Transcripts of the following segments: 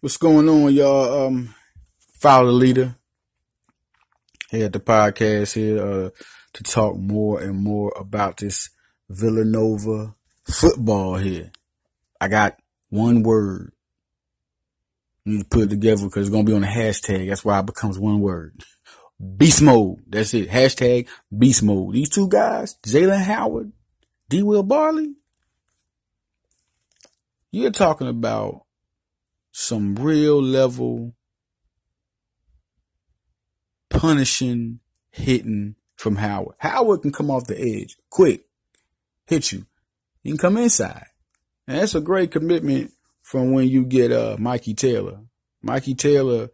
What's going on, y'all? Follow the leader here at the podcast here to talk more and more about this Villanova football here. I got one word. You need to put it together because it's going to be on the hashtag. That's why it becomes one word. Beast mode. That's it. Hashtag beast mode. These two guys, Jalen Howard, D. Will Barley, you're talking about some real level punishing, hitting from Howard. Howard can come off the edge quick, hit you. He can come inside. And that's a great commitment from when you get Mikey Taylor. Mikey Taylor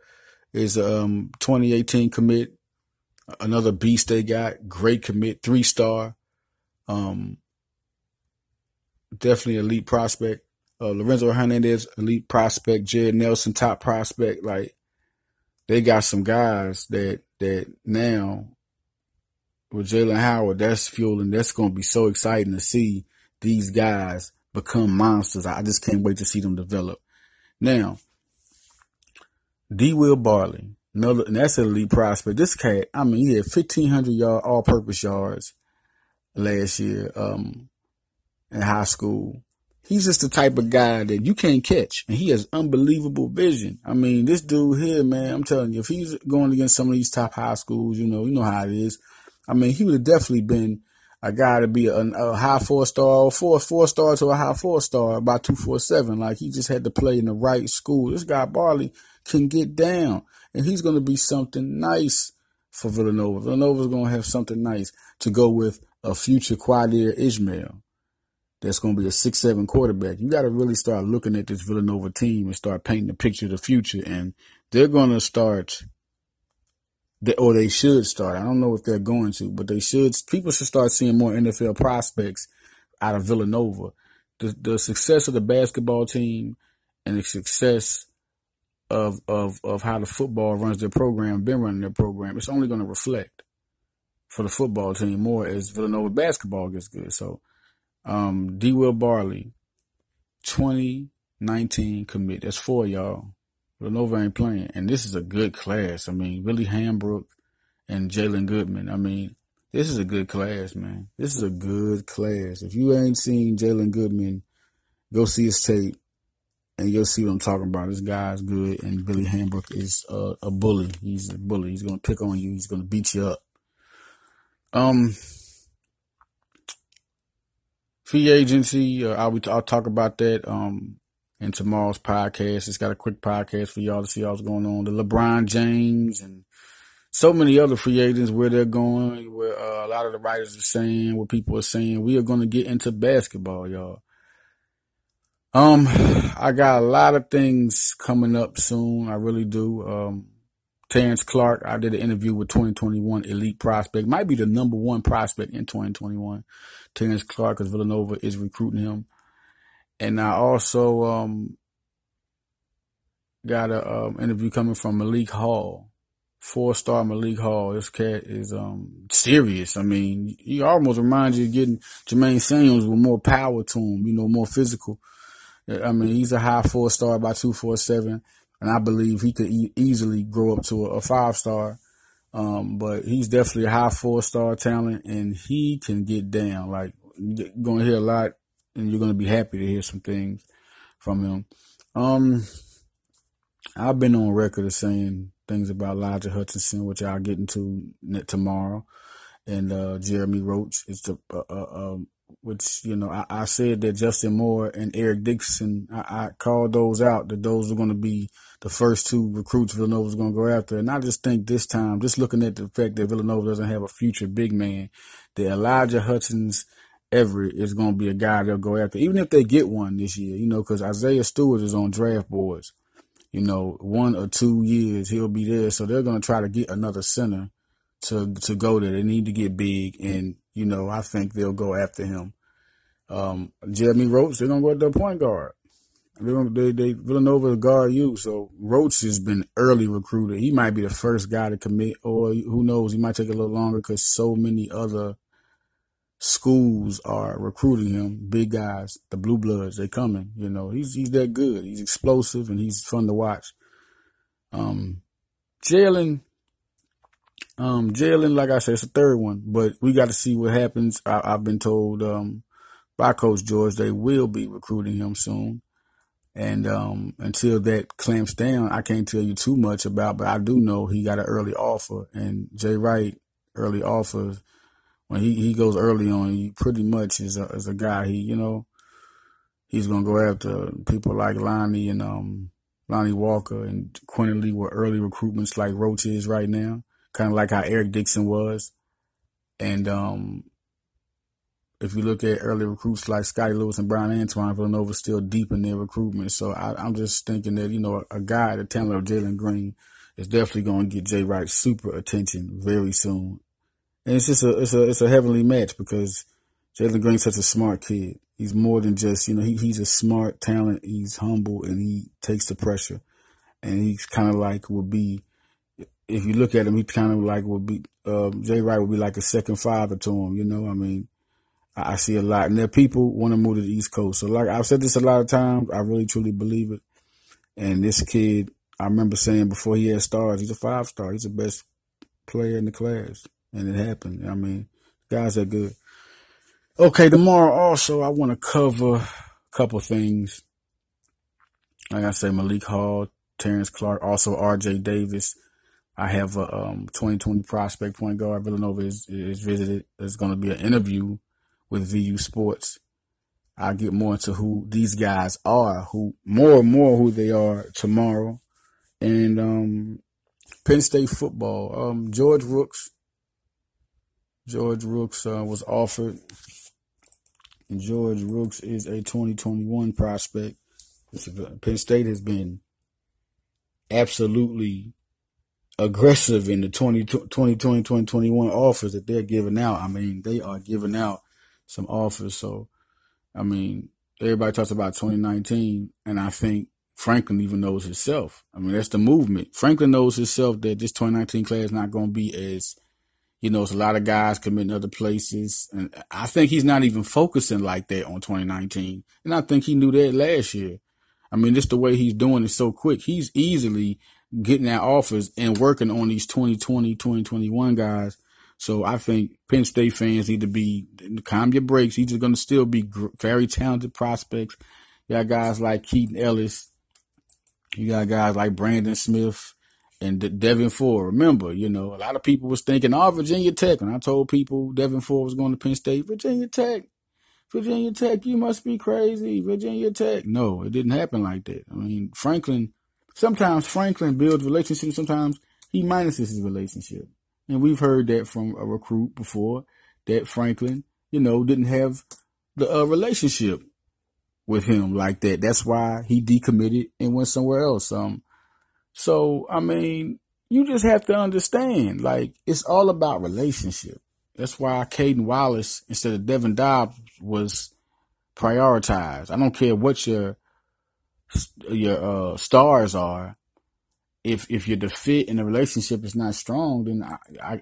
is 2018 commit, another beast they got, great commit, 3-star. Definitely elite prospect. Lorenzo Hernandez, elite prospect. Jared Nelson, top prospect. Like, they got some guys that now with Jalen Howard, that's fueling. That's going to be so exciting to see these guys become monsters. I just can't wait to see them develop. Now, D. Will Barley, another, and that's an elite prospect. This cat, I mean, he had 1,500 yard all-purpose yards last year in high school. He's just the type of guy that you can't catch, and he has unbelievable vision. I mean, this dude here, man, I'm telling you, if he's going against some of these top high schools, you know how it is. I mean, he would have definitely been a guy to be a high 4-star, or four-star to a high 4-star by 247. Like, he just had to play in the right school. This guy Barley can get down, and he's going to be something nice for Villanova. Villanova's going to have something nice to go with a future Quadir Ismail. That's going to be a 6'7" quarterback. You got to really start looking at this Villanova team and start painting a picture of the future. And they're going to start, or they should start. I don't know if they're going to, but they should. People should start seeing more NFL prospects out of Villanova. The success of the basketball team and the success of how the football runs their program, been running their program, it's only going to reflect for the football team more as Villanova basketball gets good. So, D. Will Barley, 2019 commit. That's 4, y'all. Villanova ain't playing. And this is a good class. I mean, Billy Hambrook and Jalen Goodman. I mean, this is a good class, man. This is a good class. If you ain't seen Jalen Goodman, go see his tape and you'll see what I'm talking about. This guy's good. And Billy Hambrook is a bully. He's a bully. He's going to pick on you. He's going to beat you up. Free agency, I'll talk about that in tomorrow's podcast. It's got a quick podcast for y'all to see what's going on. The LeBron James and so many other free agents, where they're going, where a lot of the writers are saying, what people are saying. We are going to get into basketball, y'all. I got a lot of things coming up soon. I really do. Terrence Clark, I did an interview with 2021 elite prospect. Might be the number one prospect in 2021. Terrence Clark, because Villanova is recruiting him. And I also got an interview coming from Malik Hall, 4-star Malik Hall. This cat is serious. I mean, he almost reminds you of getting Jermaine Samuels with more power to him, more physical. I mean, he's a high 4-star by 247, and I believe he could easily grow up to a 5-star. But he's definitely a high 4-star talent, and he can get down. Like, you're going to hear a lot, and you're going to be happy to hear some things from him. I've been on record of saying things about Elijah Hutchinson, which I'll get into tomorrow, and Jeremy Roach. It's the which, I said that Justin Moore and Eric Dixon, I called those out, that those are going to be the first two recruits Villanova's going to go after. And I just think this time, just looking at the fact that Villanova doesn't have a future big man, that Elijah Hutchins Everett is going to be a guy they'll go after, even if they get one this year, because Isaiah Stewart is on draft boards, 1 or 2 years he'll be there. So they're going to try to get another center to go there. They need to get big, and I think they'll go after him. Jeremy Roach, they're going to go after the point guard. Villanova guard you. So Roach has been early recruited. He might be the first guy to commit, or who knows, he might take a little longer because so many other schools are recruiting him. Big guys, the blue bloods, they coming. You know, he's that good. He's explosive and he's fun to watch. Jalen, like I said, it's the third one, but we got to see what happens. I've been told by Coach George they will be recruiting him soon. And until that clamps down, I can't tell you too much about, but I do know he got an early offer. And Jay Wright, early offers, when he goes early on, he pretty much is a guy he's going to go after. People like Lonnie and Lonnie Walker and Quentin Lee were early recruitments like Roach is right now, kind of like how Eric Dixon was. And if you look at early recruits like Scotty Lewis and Brian Antoine, Villanova's still deep in their recruitment. So I'm just thinking that, a guy, the talent of Jalen Green, is definitely going to get Jay Wright's super attention very soon. And it's just a heavenly match because Jalen Green's such a smart kid. He's more than just, he's a smart talent. He's humble and he takes the pressure. And he's kind of like would be, if you look at him, he kind of like would be, Jay Wright would be like a second father to him. I mean, I see a lot. And there are people who want to move to the East Coast. So like I've said this a lot of times, I really truly believe it. And this kid, I remember saying before he had stars, he's a 5-star. He's the best player in the class. And it happened. I mean, guys are good. Okay, tomorrow also I want to cover a couple things. Like I say, Malik Hall, Terrence Clark, also R.J. Davis. I have a 2020 prospect point guard. Villanova is visited. There's going to be an interview with VU Sports. I'll get more into who these guys are, who they are tomorrow. And Penn State football. George Rooks. George Rooks was offered. And George Rooks is a 2021 prospect. Penn State has been absolutely aggressive in the 2021 offers that they're giving out. I mean, they are giving out some offers. So, I mean, everybody talks about 2019, and I think Franklin even knows himself. I mean, that's the movement. Franklin knows himself that this 2019 class is not going to be as, it's a lot of guys committing to other places. And I think he's not even focusing like that on 2019. And I think he knew that last year. I mean, just the way he's doing it so quick. He's easily getting out offers and working on these 2020, 2021 guys. So I think Penn State fans need to calm your brakes. He's just going to still be very talented prospects. You got guys like Keaton Ellis. You got guys like Brandon Smith and Devin Ford. Remember, a lot of people was thinking, Virginia Tech. And I told people Devin Ford was going to Penn State. Virginia Tech, you must be crazy. Virginia Tech. No, it didn't happen like that. I mean, sometimes Franklin builds relationships. Sometimes he minuses his relationship. And we've heard that from a recruit before, that Franklin, didn't have the relationship with him like that. That's why he decommitted and went somewhere else. So, I mean, you just have to understand, like, it's all about relationship. That's why Caden Wallace instead of Devin Dobbs was prioritized. I don't care what your stars are. If you're the fit and the relationship is not strong, then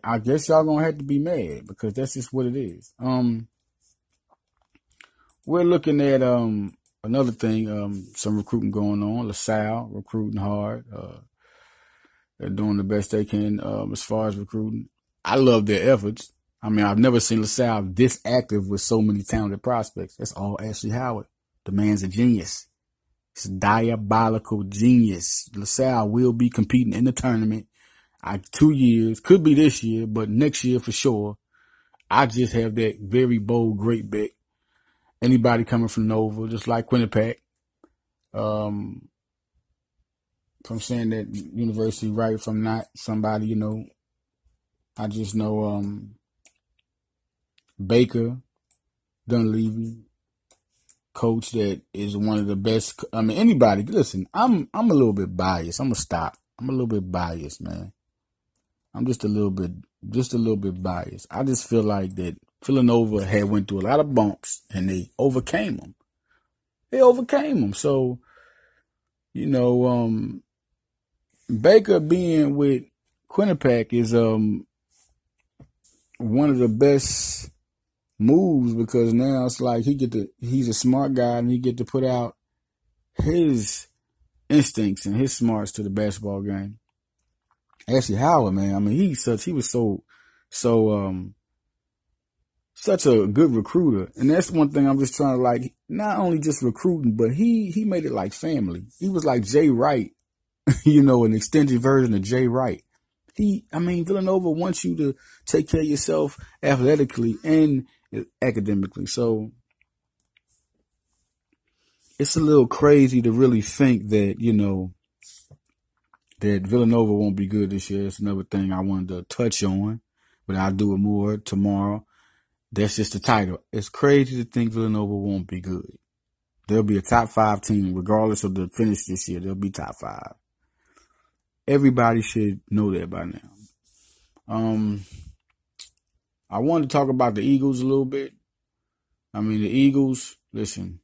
I guess y'all gonna have to be mad because that's just what it is. We're looking at another thing, some recruiting going on. LaSalle recruiting hard. They're doing the best they can as far as recruiting. I love their efforts. I mean, I've never seen LaSalle this active with so many talented prospects. That's all Ashley Howard. The man's a genius. It's diabolical genius. LaSalle will be competing in the tournament. 2 years, could be this year, but next year for sure. I just have that very bold, great bet. Anybody coming from Nova, just like Quinnipiac. From saying that university right, from not somebody, I just know Baker, Dunleavy, coach that is one of the best. I mean, anybody. Listen, I'm a little bit biased. I'm gonna stop. I'm a little bit biased, man. I'm just a little bit biased. I just feel like that Villanova had went through a lot of bumps and they overcame them. So, Baker being with Quinnipiac is one of the best moves, because now it's like he's a smart guy and he get to put out his instincts and his smarts to the basketball game. Ashley Howard, man, I mean, he was such a good recruiter. And that's one thing I'm just trying to, like, not only just recruiting, but he made it like family. He was like Jay Wright, you know, an extended version of Jay Wright. Villanova wants you to take care of yourself athletically and academically. So it's a little crazy to really think that, you know, that Villanova won't be good this year. That's another thing I wanted to touch on, but I'll do it more tomorrow. That's just the title. It's crazy to think Villanova won't be good. They'll be a top 5 team, regardless of the finish this year. They'll be top 5. Everybody should know that by now. I wanted to talk about the Eagles a little bit. I mean, the Eagles, listen,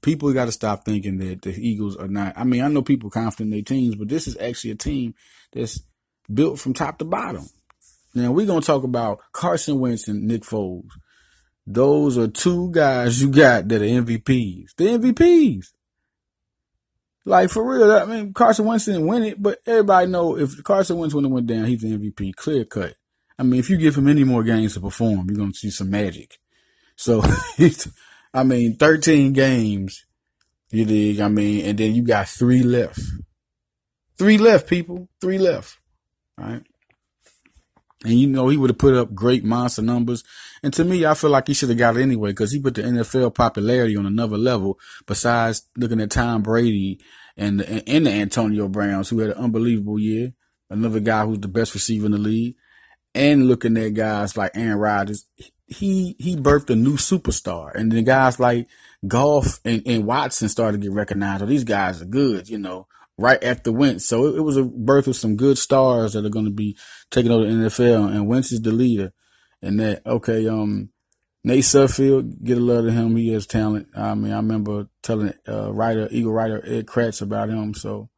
people got to stop thinking that the Eagles are not. I mean, I know people confident in their teams, but this is actually a team that's built from top to bottom. Now, we're going to talk about Carson Wentz and Nick Foles. Those are two guys you got that are MVPs. They're MVPs. Like, for real, I mean, Carson Wentz didn't win it, but everybody know if Carson Wentz wouldn't have went down, he's the MVP, clear cut. I mean, if you give him any more games to perform, you're going to see some magic. So, I mean, 13 games, you dig? I mean, and then you got 3 left. 3 left, people. 3 left. All right? And, you know, he would have put up great monster numbers. And to me, I feel like he should have got it anyway, because he put the NFL popularity on another level, besides looking at Tom Brady and the Antonio Browns, who had an unbelievable year, another guy who's the best receiver in the league, and looking at guys like Aaron Rodgers. He birthed a new superstar. And then guys like Goff and Watson started to get recognized. Oh, these guys are good, you know, right after Wentz. So it was a birth of some good stars that are going to be taking over the NFL, and Wentz is the leader. And that, okay, Nate Sudfeld, get a love to him. He has talent. I mean, I remember telling Eagle writer Ed Kratz about him. So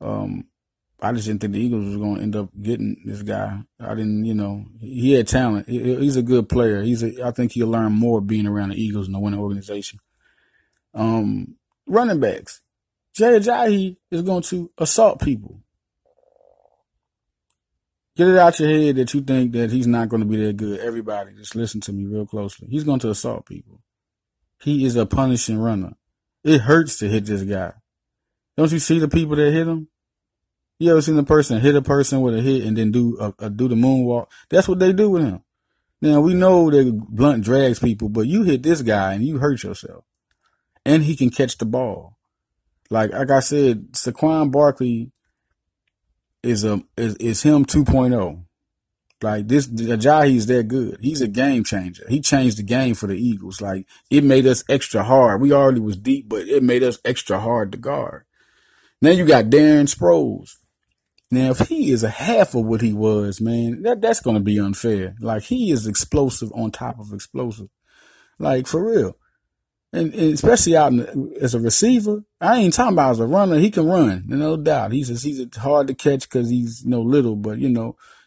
I just didn't think the Eagles was going to end up getting this guy. I didn't, you know, he had talent. He's a good player. I think he'll learn more being around the Eagles and the winning organization. Running backs. Jay Ajayi is going to assault people. Get it out your head that you think that he's not going to be that good. Everybody, just listen to me real closely. He's going to assault people. He is a punishing runner. It hurts to hit this guy. Don't you see the people that hit him? You ever seen a person hit a person with a hit and then do the moonwalk? That's what they do with him. Now, we know that Blunt drags people, but you hit this guy and you hurt yourself. And he can catch the ball. Like I said, Saquon Barkley is him 2.0. Like, this Ajayi is that good. He's a game changer. He changed the game for the Eagles. Like, it made us extra hard. We already was deep, but it made us extra hard to guard. Now you got Darren Sproles. Now, if he is a half of what he was, man, that's going to be unfair. Like, he is explosive on top of explosive. Like, for real. And especially out as a receiver, I ain't talking about as a runner. He can run, no doubt. He's hard to catch because he's little, but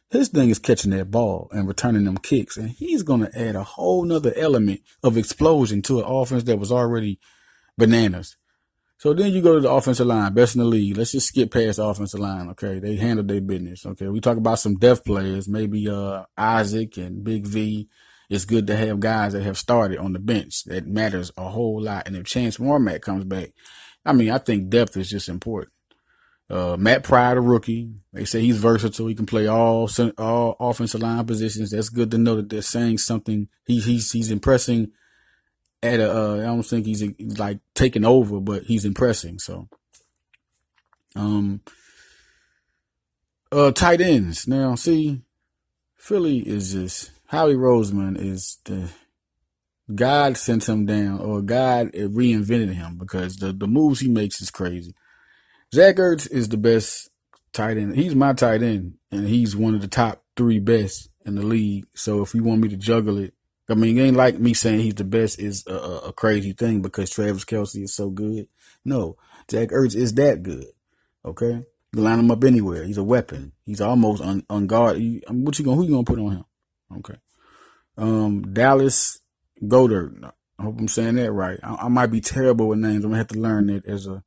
his thing is catching that ball and returning them kicks. And he's going to add a whole nother element of explosion to an offense that was already bananas. So then you go to the offensive line, best in the league. Let's just skip past the offensive line, okay? They handled their business, okay? We talk about some depth players, maybe Isaac and Big V. It's good to have guys that have started on the bench. That matters a whole lot. And if Chance Warmack comes back, I mean, I think depth is just important. Matt Pryor, the rookie, they say he's versatile. He can play all offensive line positions. That's good to know that they're saying something. He's impressing at a. I don't think he's like taking over, but he's impressing. So, tight ends. Now, see, Philly is just. Howie Roseman is the God sent him down, or God reinvented him, because the moves he makes is crazy. Zach Ertz is the best tight end. He's my tight end, and he's one of the top 3 best in the league. So if you want me to juggle it, I mean, it ain't like me saying he's the best is a crazy thing because Travis Kelce is so good. No, Zach Ertz is that good. Okay, you line him up anywhere. He's a weapon. He's almost unguarded. Who you gonna put on him? Okay. Dallas Goedert. I hope I'm saying that right. I might be terrible with names. I'm gonna have to learn it as a.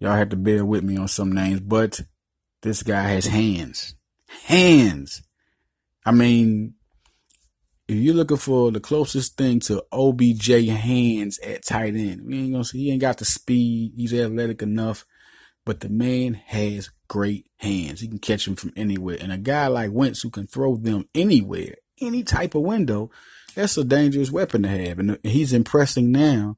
Y'all have to bear with me on some names, but this guy has hands. Hands. I mean, if you're looking for the closest thing to OBJ hands at tight end, we ain't gonna see. He ain't got the speed. He's athletic enough, but the man has great hands. He can catch them from anywhere, and a guy like Wentz who can throw them anywhere, any type of window, that's a dangerous weapon to have, and he's impressing now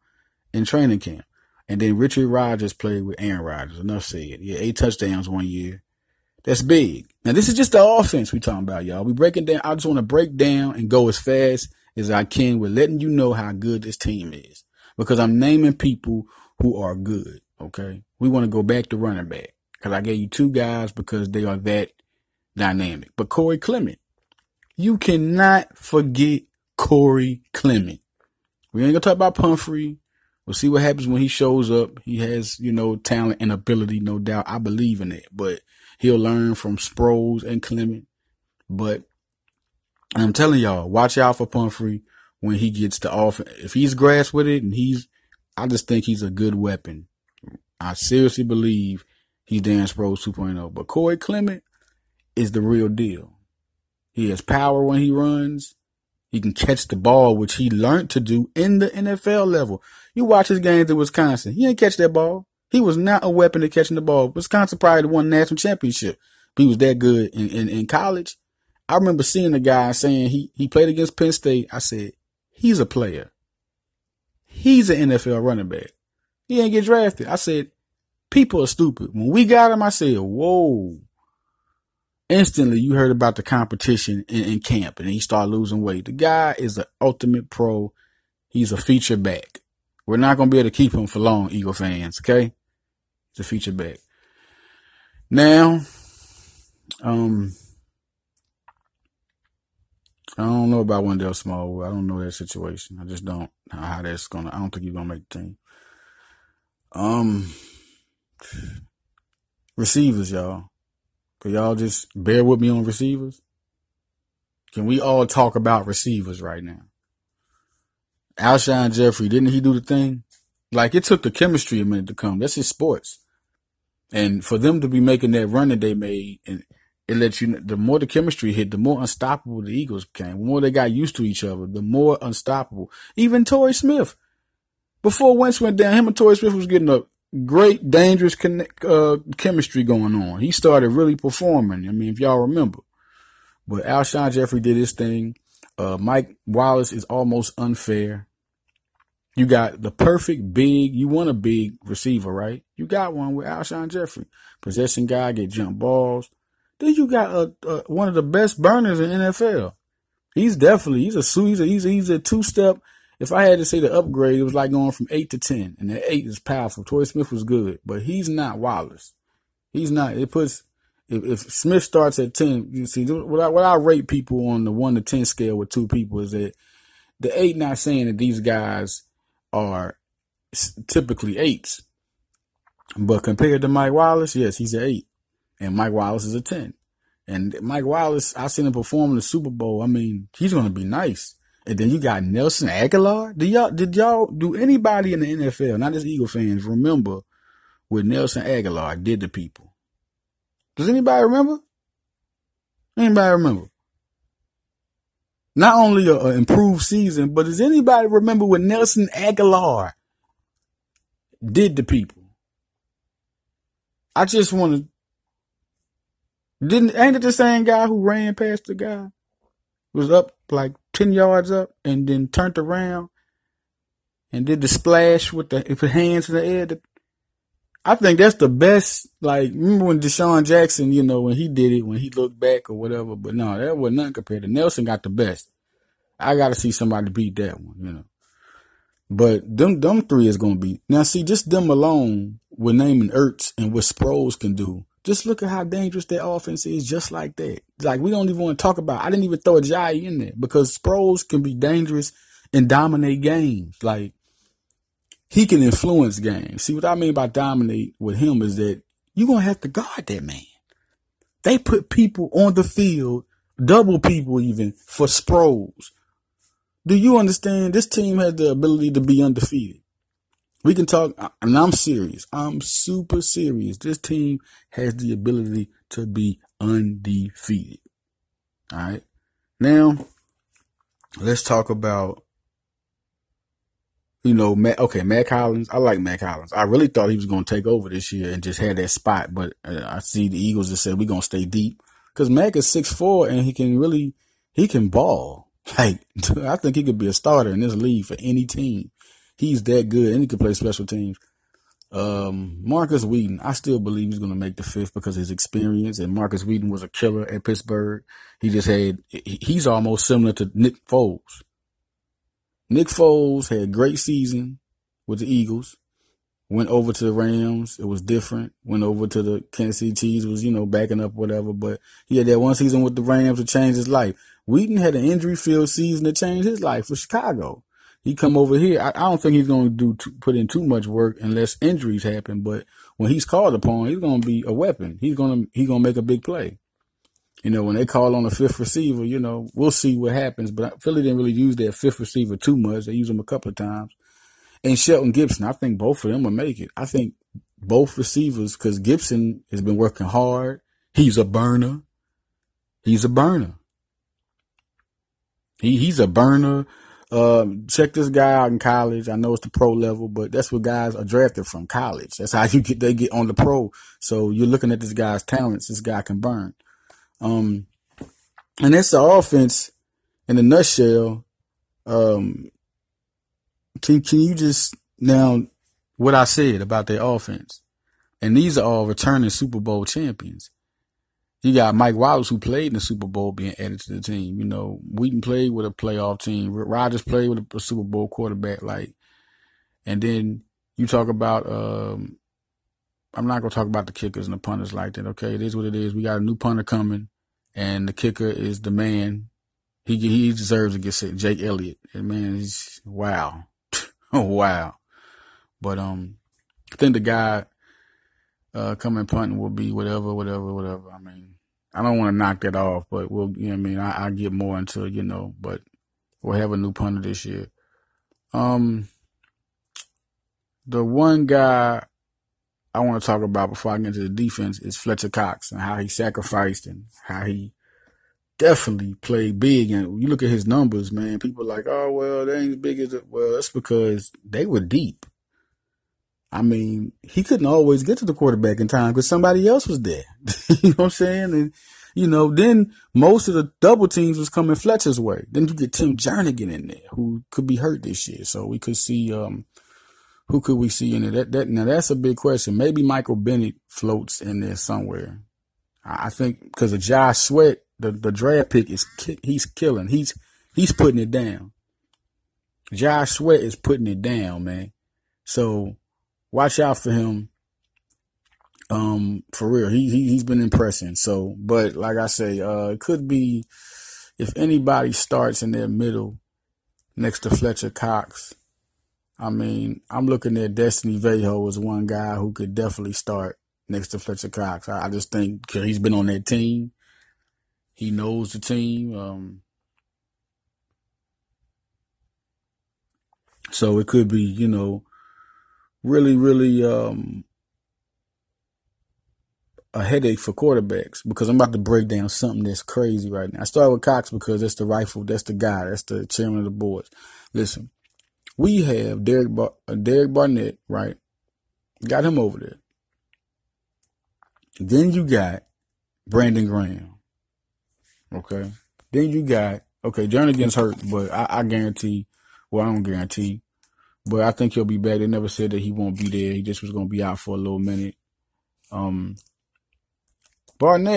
in training camp. And then Richard Rodgers played with Aaron Rodgers. Enough said. Yeah, 8 touchdowns one year. That's big. Now, this is just the offense we're talking about, y'all. We breaking down. I just want to break down and go as fast as I can with letting you know how good this team is, because I'm naming people who are good, okay? We want to go back to running back because I gave you 2 guys because they are that dynamic. But Corey Clement, you cannot forget Corey Clement. We ain't going to talk about Pumphrey. We'll see what happens when he shows up. He has, you know, talent and ability, no doubt. I believe in it, but he'll learn from Sproles and Clement. But I'm telling y'all, watch out for Pumphrey when he gets the offense. If he's grasped with it, and I just think he's a good weapon. I seriously believe he's Darren Sproles 2.0. But Corey Clement is the real deal. He has power when he runs. He can catch the ball, which he learned to do in the NFL level. You watch his games in Wisconsin. He ain't catch that ball. He was not a weapon at catching the ball. Wisconsin probably won the national championship. But he was that good in college. I remember seeing the guy saying he played against Penn State. I said, he's a player. He's an NFL running back. He ain't get drafted. I said, people are stupid. When we got him, I said, whoa. Instantly, you heard about the competition in camp, and he started losing weight. The guy is the ultimate pro. He's a feature back. We're not going to be able to keep him for long, Eagle fans, okay? He's a feature back. Now, I don't know about Wendell Smallwood. I don't know that situation. I just don't know how that's going to – I don't think he's going to make the team. Receivers, y'all. Could y'all just bear with me on receivers? Can we all talk about receivers right now? Alshon Jeffrey, didn't he do the thing? Like, it took the chemistry a minute to come. That's his sports. And for them to be making that run that they made, and it lets you know, the more the chemistry hit, the more unstoppable the Eagles became. The more they got used to each other, the more unstoppable. Even Torrey Smith. Before Wentz went down, him and Torrey Smith was getting up. Great, dangerous chemistry going on. He started really performing. I mean, if y'all remember. But Alshon Jeffrey did his thing. Mike Wallace is almost unfair. You got the perfect big. You want a big receiver, right? You got one with Alshon Jeffrey. Possession guy, get jump balls. Then you got one of the best burners in NFL. He's a two-step. If I had to say the upgrade, it was like going from 8 to 10, and that 8 is powerful. Torrey Smith was good, but he's not Wallace. He's not. It puts if Smith starts at 10, you see what I rate people on the 1 to 10 scale with 2 people is that the 8 not saying that these guys are typically 8s, but compared to Mike Wallace, yes, he's an 8, and Mike Wallace is a 10, and Mike Wallace, I seen him perform in the Super Bowl. I mean, he's gonna be nice. And then you got Nelson Aguilar. Do anybody in the NFL, not just Eagle fans, remember what Nelson Aguilar did to people? Does anybody remember? Anybody remember? Not only an improved season, but does anybody remember what Nelson Aguilar did to people? I just want to. Ain't it the same guy who ran past the guy? Was up like 10 yards up and then turned around and did the splash with the hands in the air. I think that's the best. Like, remember when Deshaun Jackson, you know, when he did it, when he looked back or whatever. But no, that was nothing compared to Nelson. Got the best. I got to see somebody beat that one, you know. But them 3 is going to be. Now, see, just them alone with naming Ertz and what Sproles can do. Just look at how dangerous their offense is just like that. Like, we don't even want to talk about it. I didn't even throw Ajayi in there because Sproles can be dangerous and dominate games. Like, he can influence games. See, what I mean by dominate with him is that you're going to have to guard that man. They put people on the field, double people even, for Sproles. Do you understand? This team has the ability to be undefeated. We can talk, and I'm serious. I'm super serious. This team has the ability to be undefeated. All right. Now, let's talk about, you know, Mac Hollins. I like Mac Hollins. I really thought he was going to take over this year and just had that spot. But I see the Eagles just said, we're going to stay deep. Because Mac is 6'4", and he can ball. Like, I think he could be a starter in this league for any team. He's that good, and he can play special teams. Marcus Wheaton, I still believe he's going to make the fifth because of his experience, and Marcus Wheaton was a killer at Pittsburgh. He's almost similar to Nick Foles. Nick Foles had a great season with the Eagles, went over to the Rams. It was different. Went over to the Kansas City Chiefs, was, you know, backing up whatever, but he had that one season with the Rams to change his life. Wheaton had an injury-filled season to change his life for Chicago. He come over here. I don't think he's going to put in too much work unless injuries happen. But when he's called upon, he's going to be a weapon. He's going to make a big play. You know, when they call on a fifth receiver, you know, we'll see what happens. But Philly didn't really use that fifth receiver too much. They used him a couple of times. And Shelton Gibson, I think both of them will make it. I think both receivers, because Gibson has been working hard. He's a burner. He's a burner. Check this guy out in college. I know it's the pro level, but that's where guys are drafted from, college. That's how they get on the pro. So you're looking at this guy's talents. This guy can burn. And that's the offense in a nutshell. Can you just now what I said about their offense? And these are all returning Super Bowl champions. You got Mike Wallace, who played in the Super Bowl, being added to the team. You know, Wheaton played with a playoff team. Rodgers played with a Super Bowl quarterback. Like, and then you talk about, I'm not going to talk about the kickers and the punters like that. Okay. It is what it is. We got a new punter coming, and the kicker is the man. He deserves to get sick. Jake Elliott. And man, he's wow. Oh, wow. But, I think the guy, coming punting will be whatever. I mean, I don't want to knock that off, but we'll, you know what I mean? I'll get more into, you know, but we'll have a new punter this year. The one guy I want to talk about before I get into the defense is Fletcher Cox and how he sacrificed and how he definitely played big. And you look at his numbers, man, people are like, oh, well, they ain't as big as it. Well, that's because they were deep. I mean, he couldn't always get to the quarterback in time because somebody else was there. You know what I'm saying? And, you know, then most of the double teams was coming Fletcher's way. Then you get Tim Jernigan in there, who could be hurt this year. So we could see, who could we see in there? Now that's a big question. Maybe Michael Bennett floats in there somewhere. I think because of Josh Sweat, the draft pick is, he's killing. He's putting it down. Josh Sweat is putting it down, man. So, watch out for him. For real, he's been impressing. So, but like I say, it could be if anybody starts in their middle next to Fletcher Cox. I mean, I'm looking at Destiny Vejo as one guy who could definitely start next to Fletcher Cox. I just think cause he's been on that team. He knows the team. So it could be, you know, really, really a headache for quarterbacks because I'm about to break down something that's crazy right now. I started with Cox because that's the rifle. That's the guy. That's the chairman of the boards. Listen, we have Derek Barnett, right? Got him over there. Then you got Brandon Graham. Okay. Then you got, okay, Jernigan's hurt, but I guarantee, well, I don't guarantee. But I think he'll be back. They never said that he won't be there. He just was going to be out for a little minute. Barnett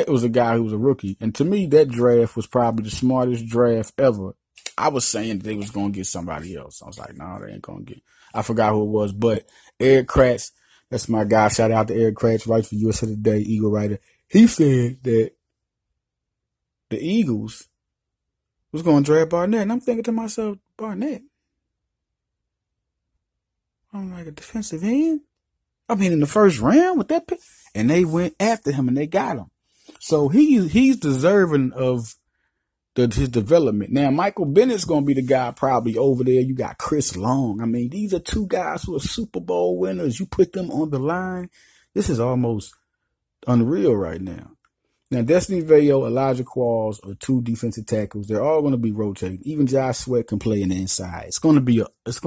was a guy who was a rookie. And to me, that draft was probably the smartest draft ever. I was saying that they was going to get somebody else. I was like, no, they ain't going to get. I forgot who it was. But Ed Kratz, that's my guy. Shout out to Ed Kratz, writes for USA Today, Eagle writer. He said that the Eagles was going to draft Barnett. And I'm thinking to myself, Barnett? I'm like, a defensive end? I mean, in the first round with that pick? And they went after him and they got him. So he's deserving of his development. Now, Michael Bennett's going to be the guy probably over there. You got Chris Long. I mean, these are two guys who are Super Bowl winners. You put them on the line. This is almost unreal right now. Now, Destiny Vayo, Elijah Qualls are two defensive tackles. They're all going to be rotated. Even Josh Sweat can play in the inside. It's going to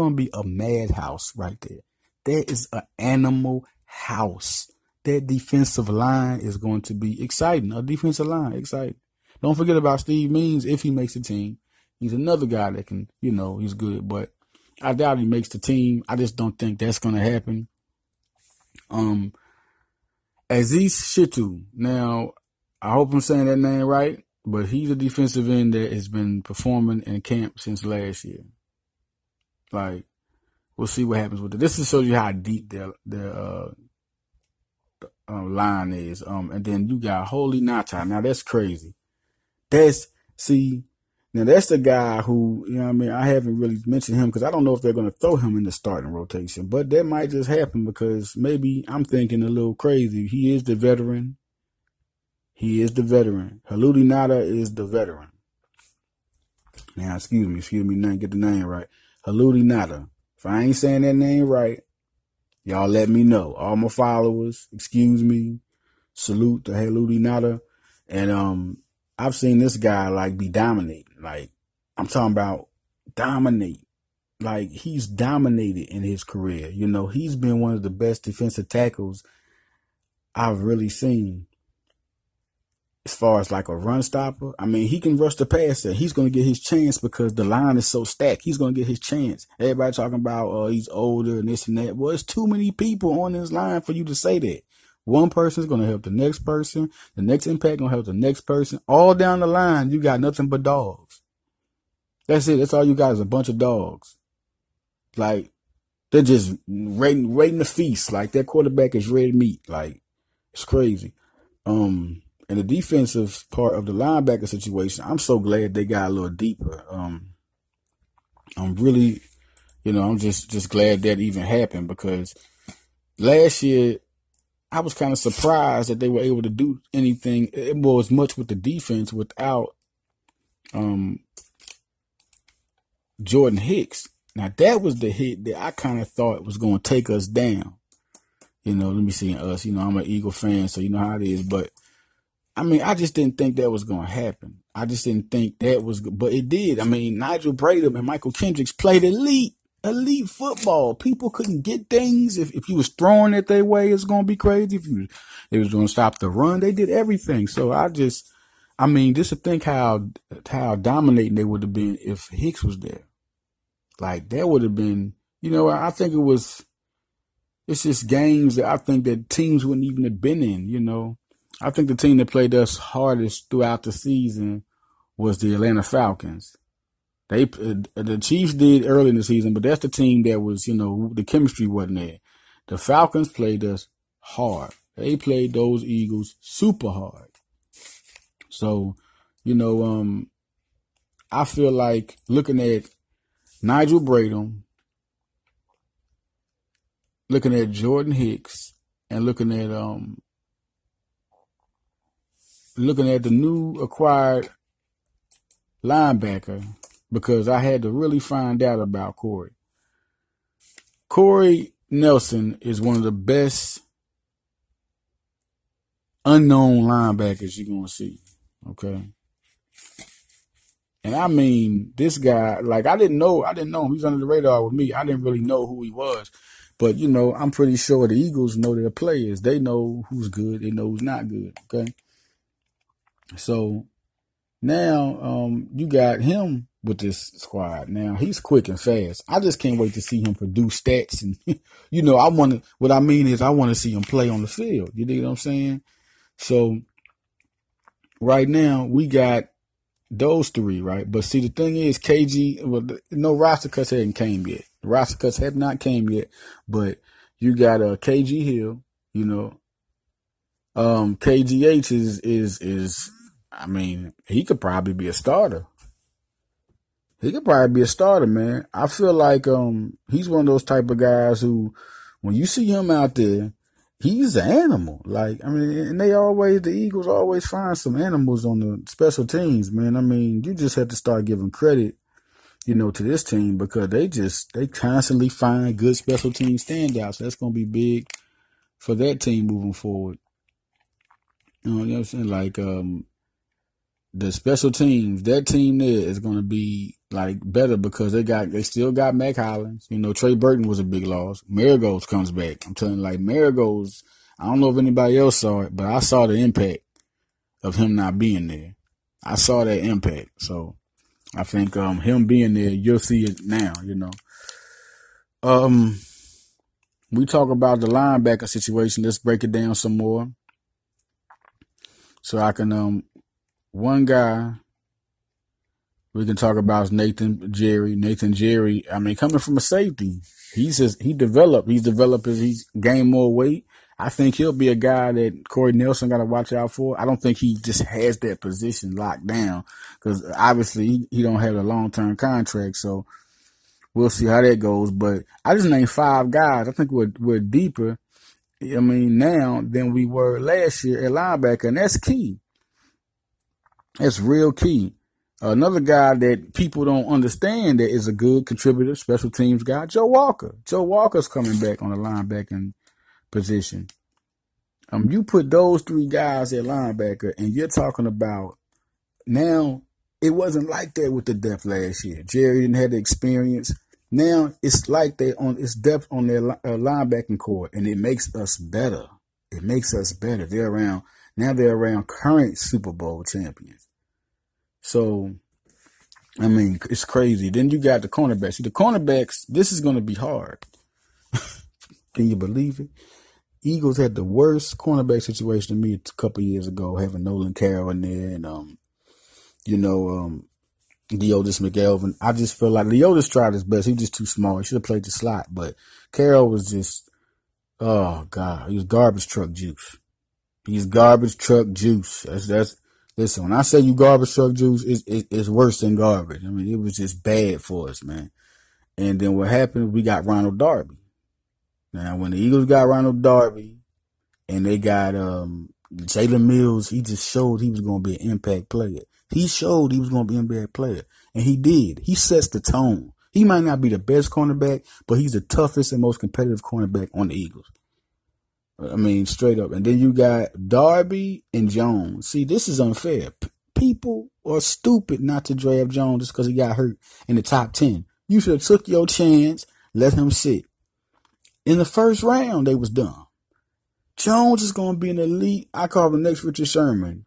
be a madhouse right there. That is an animal house. That defensive line is going to be exciting. A defensive line, exciting. Don't forget about Steve Means if he makes the team. He's another guy that can, you know, he's good, but I doubt he makes the team. I just don't think that's going to happen. Azeez Shittu. Now, I hope I'm saying that name right, but he's a defensive end that has been performing in camp since last year. Like, we'll see what happens with it. This just shows you how deep their line is. And then you got Holy Natai. Now, that's crazy. That's the guy who, you know what I mean, I haven't really mentioned him because I don't know if they're going to throw him in the starting rotation, but that might just happen because maybe I'm thinking a little crazy. He is the veteran. Haludi Nata is the veteran. Now, excuse me, get the name right. Haludi Nata. If I ain't saying that name right, y'all let me know. All my followers, excuse me, salute to Haludi Nata. And, I've seen this guy like be dominating. Like I'm talking about dominate. Like he's dominated in his career. You know, he's been one of the best defensive tackles I've really seen. As far as like a run stopper, I mean, he can rush the passer. He's going to get his chance because the line is so stacked. He's going to get his chance. Everybody talking about, oh, he's older and this and that. Well, it's too many people on this line for you to say that. One person's going to help the next person. The next impact going to help the next person. All down the line, you got nothing but dogs. That's it. That's all you got is a bunch of dogs. Like, they're just raiding the feast. Like, that quarterback is red meat. Like, it's crazy. And the defensive part of the linebacker situation, I'm so glad they got a little deeper. I'm really, you know, I'm just glad that even happened because last year, I was kind of surprised that they were able to do anything. It was much with the defense without Jordan Hicks. Now, that was the hit that I kind of thought was going to take us down. You know, let me see us. You know, I'm an Eagle fan, so you know how it is. But, I mean, I just didn't think that was going to happen. I just didn't think that was good. But it did. I mean, Nigel Bradham and Michael Kendricks played elite football. People couldn't get things. If you was throwing it their way, it's going to be crazy. It was going to stop the run. They did everything. So just to think how dominating they would have been if Hicks was there. Like that would have been, you know, I think it's just games that I think that teams wouldn't even have been in, you know. I think the team that played us hardest throughout the season was the Atlanta Falcons. The Chiefs did early in the season, but that's the team that was, you know, the chemistry wasn't there. The Falcons played us hard. They played those Eagles super hard. So, you know, I feel like looking at Nigel Bradham, looking at Jordan Hicks, and looking at the new acquired linebacker, because I had to really find out about Corey. Corey Nelson is one of the best unknown linebackers you're going to see, okay? And I mean, this guy, like, I didn't know him. He was under the radar with me. I didn't really know who he was. But, you know, I'm pretty sure the Eagles know their players. They know who's good. They know who's not good, okay? So now you got him with this squad. Now he's quick and fast. I just can't wait to see him produce stats. And, you know, I want to see him play on the field. You know what I'm saying? So right now we got those three, right? But see, the thing is KG, no roster cuts hadn't came yet. The roster cuts have not came yet, but you got KG Hill, you know, KGH is, I mean, he could probably be a starter. He could probably be a starter, man. I feel like he's one of those type of guys who, when you see him out there, he's an animal. Like, I mean, and they always, the Eagles always find some animals on the special teams, man. I mean, you just have to start giving credit, you know, to this team, because they constantly find good special team standouts. That's going to be big for that team moving forward. You know what I'm saying? Like, the special teams, that team there is going to be like better because they still got Mac Hollins. You know, Trey Burton was a big loss. Marigolds comes back. I'm telling you, like, Marigolds, I don't know if anybody else saw it, but I saw the impact of him not being there. I saw that impact. So I think him being there, you'll see it now, you know. We talk about the linebacker situation. Let's break it down some more. So I can one guy we can talk about is Nathan Jerry. Nathan Jerry, I mean, coming from a safety, he's developed as he's gained more weight. I think he'll be a guy that Corey Nelson got to watch out for. I don't think he just has that position locked down because obviously he don't have a long-term contract. So we'll see how that goes. But I just named five guys. I think we're deeper, I mean, now than we were last year at linebacker, and that's key. That's real key. Another guy that people don't understand that is a good contributor, special teams guy, Joe Walker. Joe Walker's coming back on the linebacking position. You put those three guys at linebacker, and you're talking about now it wasn't like that with the depth last year. Jerry didn't have the experience. Now it's like it's depth on their linebacking core, and it makes us better. It makes us better. They're around current Super Bowl champions. So, I mean, it's crazy. Then you got the cornerbacks. See, the cornerbacks, this is going to be hard. Can you believe it? Eagles had the worst cornerback situation to me a couple years ago, having Nolan Carroll in there and, Leodis McElvin. I just feel like Leodis tried his best. He was just too small. He should have played the slot. But Carroll was just, oh, God, he was garbage truck juice. He's garbage truck juice. That's. Listen, when I say you garbage truck juice, it's worse than garbage. I mean, it was just bad for us, man. And then what happened? We got Ronald Darby. Now, when the Eagles got Ronald Darby, and they got Jalen Mills, he just showed he was going to be an impact player. He showed he was going to be an impact player, and he did. He sets the tone. He might not be the best cornerback, but he's the toughest and most competitive cornerback on the Eagles. I mean, straight up. And then you got Darby and Jones. See, this is unfair. People are stupid not to draft Jones just because he got hurt in the top 10. You should have took your chance, let him sit. In the first round, they was dumb. Jones is going to be an elite. I call him the next Richard Sherman.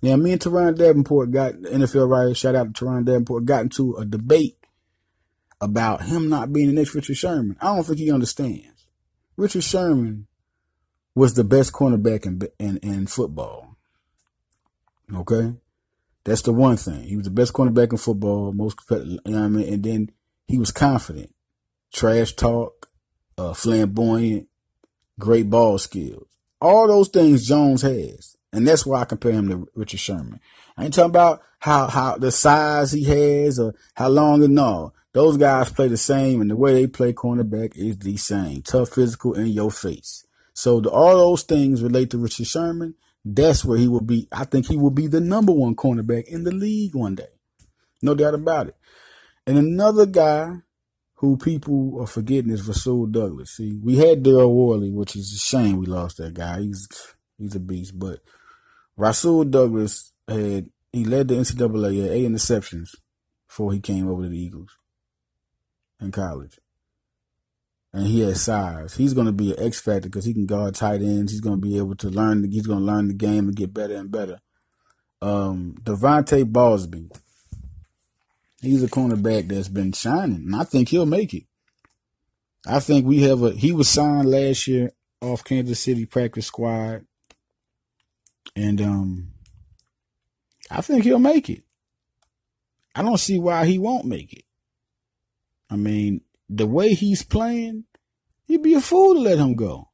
Now, me and Teron Davenport got, NFL writer, shout out to Teron Davenport, got into a debate about him not being the next Richard Sherman. I don't think he understands. Richard Sherman was the best cornerback in football. Okay? That's the one thing. He was the best cornerback in football, most competitive, you know what I mean? And then he was confident, trash talk, flamboyant, great ball skills. All those things Jones has. And that's why I compare him to Richard Sherman. I ain't talking about how the size he has or how long and all. Those guys play the same, and the way they play cornerback is the same. Tough, physical, in your face. So all those things relate to Richard Sherman. That's where he will be. I think he will be the number one cornerback in the league one day. No doubt about it. And another guy who people are forgetting is Rasul Douglas. See, we had Darryl Worley, which is a shame we lost that guy. He's a beast. But Rasul Douglas, he led the NCAA at 8 interceptions before he came over to the Eagles in college. And he has size. He's going to be an X factor because he can guard tight ends. He's going to be able to learn. He's going to learn the game and get better and better. Devontae Ballsby. He's a cornerback that's been shining, and I think he'll make it. I think we have he was signed last year off Kansas City practice squad, and I think he'll make it. I don't see why he won't make it. I mean, the way he's playing, you'd be a fool to let him go.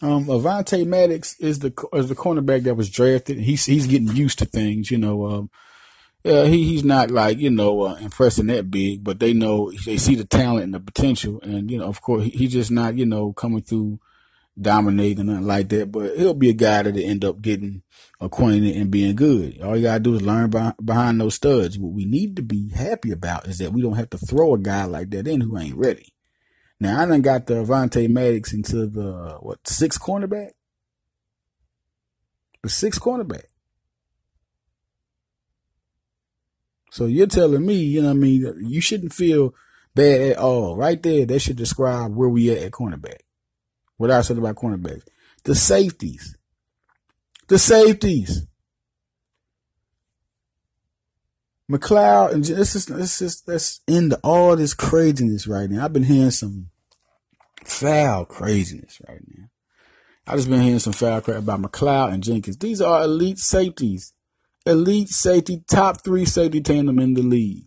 Avante Maddox is the cornerback that was drafted. He's getting used to things, you know. He's not like, you know, impressing that big, but they see the talent and the potential, and you know, of course, he's just not, you know, coming through dominate or nothing like that, but he'll be a guy that'll end up getting acquainted and being good. All you gotta do is learn behind those studs. What we need to be happy about is that we don't have to throw a guy like that in who ain't ready. Now, I done got the Avonte Maddox into the, sixth cornerback? The sixth cornerback. So you're telling me, you know what I mean, you shouldn't feel bad at all. Right there, that should describe where we at cornerback. What I said about cornerbacks. The safeties. The safeties. McLeod, and let's end all this craziness right now. I've been hearing some foul craziness right now. I've just been hearing some foul crap about McLeod and Jenkins. These are elite safeties. Elite safety, top three safety tandem in the league.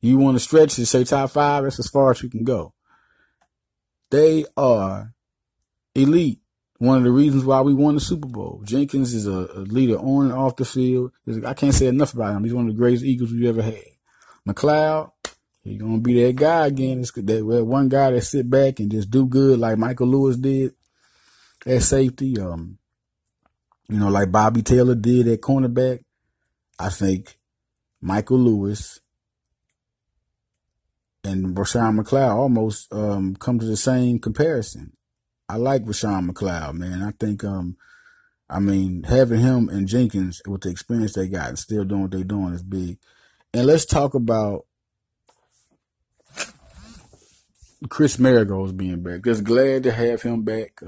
You want to stretch it, say top five, that's as far as you can go. They are elite. One of the reasons why we won the Super Bowl. Jenkins is a leader on and off the field. I can't say enough about him. He's one of the greatest Eagles we've ever had. McLeod, he's going to be that guy again. It's that one guy that sit back and just do good like Michael Lewis did at safety. You know, like Bobby Taylor did at cornerback. I think Michael Lewis and Rashawn McLeod almost come to the same comparison. I like Rashawn McLeod, man. I think, having him and Jenkins with the experience they got and still doing what they're doing is big. And let's talk about Chris Marigold being back. Just glad to have him back.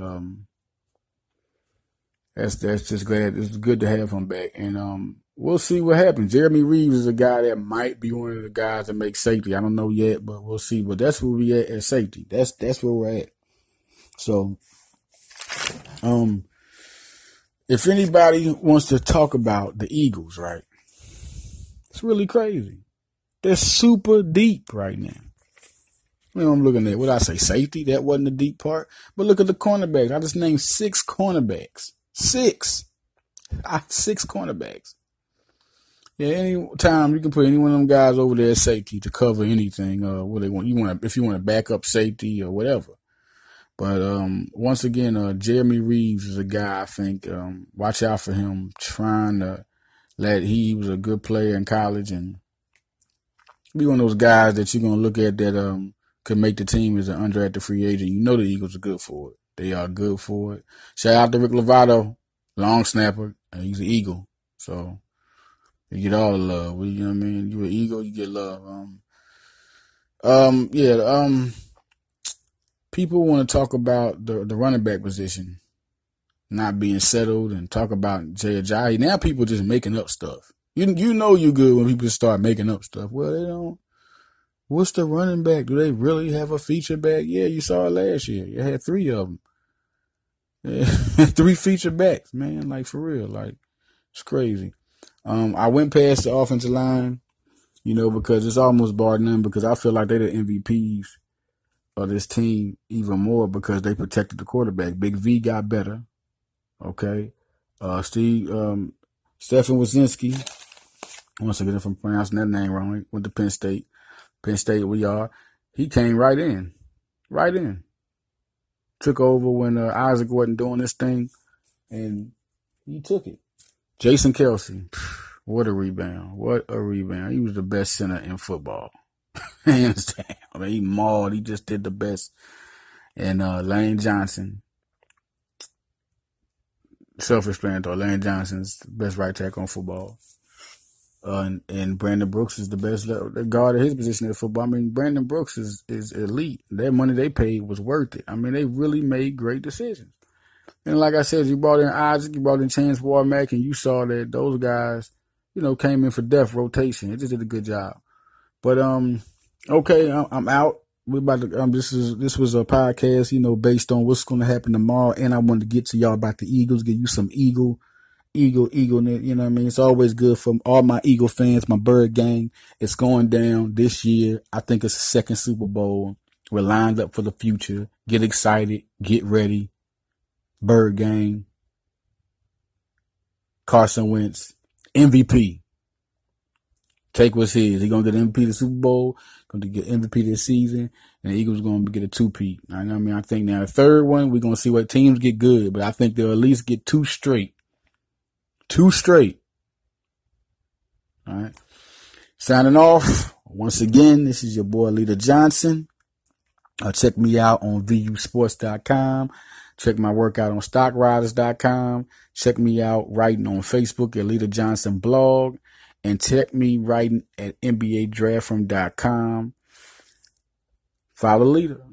That's just glad. It's good to have him back. And we'll see what happens. Jeremy Reeves is a guy that might be one of the guys that makes safety. I don't know yet, but we'll see. But that's where we at safety. That's where we're at. So, if anybody wants to talk about the Eagles, right, it's really crazy. They're super deep right now. You know, I'm looking at, what I say, safety? That wasn't the deep part. But look at the cornerbacks. I just named six cornerbacks. Six cornerbacks. Yeah, any time you can put any one of them guys over there at safety to cover anything. What they want, if you want to back up safety or whatever. But once again, Jeremy Reeves is a guy I think watch out for him. He was a good player in college and be one of those guys that you're gonna look at that could make the team as an undrafted free agent. You know the Eagles are good for it. They are good for it. Shout out to Rick Lovato, long snapper. He's an Eagle, so you get all the love. You know what I mean? You're an Eagle, you get love. People want to talk about the running back position not being settled and talk about Jay Ajayi. Now people just making up stuff. You know you're good when people start making up stuff. Well, they don't. What's the running back? Do they really have a feature back? Yeah, you saw it last year. You had three of them. Yeah. Three feature backs, man. Like, for real. Like, it's crazy. I went past the offensive line, you know, because it's almost bar none because I feel like they're the MVPs of this team even more because they protected the quarterback. Big V got better. Okay. Stefan Wisniewski, once again, if I'm pronouncing that name wrong, went to Penn State. Penn State, we are. He came right in. Right in. Took over when Isaac wasn't doing this thing, and he took it. Jason Kelsey, what a rebound. What a rebound. He was the best center in football. Hands down. I mean, he mauled. He just did the best. And Lane Johnson. Self-explanatory. Lane Johnson's the best right tackle on football. And Brandon Brooks is the best guard at his position in football. I mean, Brandon Brooks is elite. That money they paid was worth it. I mean, they really made great decisions. And like I said, you brought in Isaac, you brought in Chance Warmack, and you saw that those guys, you know, came in for depth rotation. It just did a good job. But okay, I'm out. We about to. This was a podcast, you know, based on what's going to happen tomorrow, and I wanted to get to y'all about the Eagles, give you some Eagle. You know what I mean? It's always good for all my Eagle fans, my bird gang. It's going down this year. I think it's the second Super Bowl. We're lined up for the future. Get excited. Get ready. Bird gang. Carson Wentz, MVP. Take what's his. He's going to get an MVP to Super Bowl, going to get MVP this season, and the Eagles are going to get a two-peat. I mean, I think now the third one, we're going to see what teams get good, but I think they'll at least get two straight. Two straight. All right. Signing off. Once again, this is your boy, Lita Johnson. Check me out on VUSports.com. Check my work out on StockRiders.com. Check me out writing on Facebook at Lita Johnson Blog. And check me writing at NBADraftFrom.com. Follow Lita.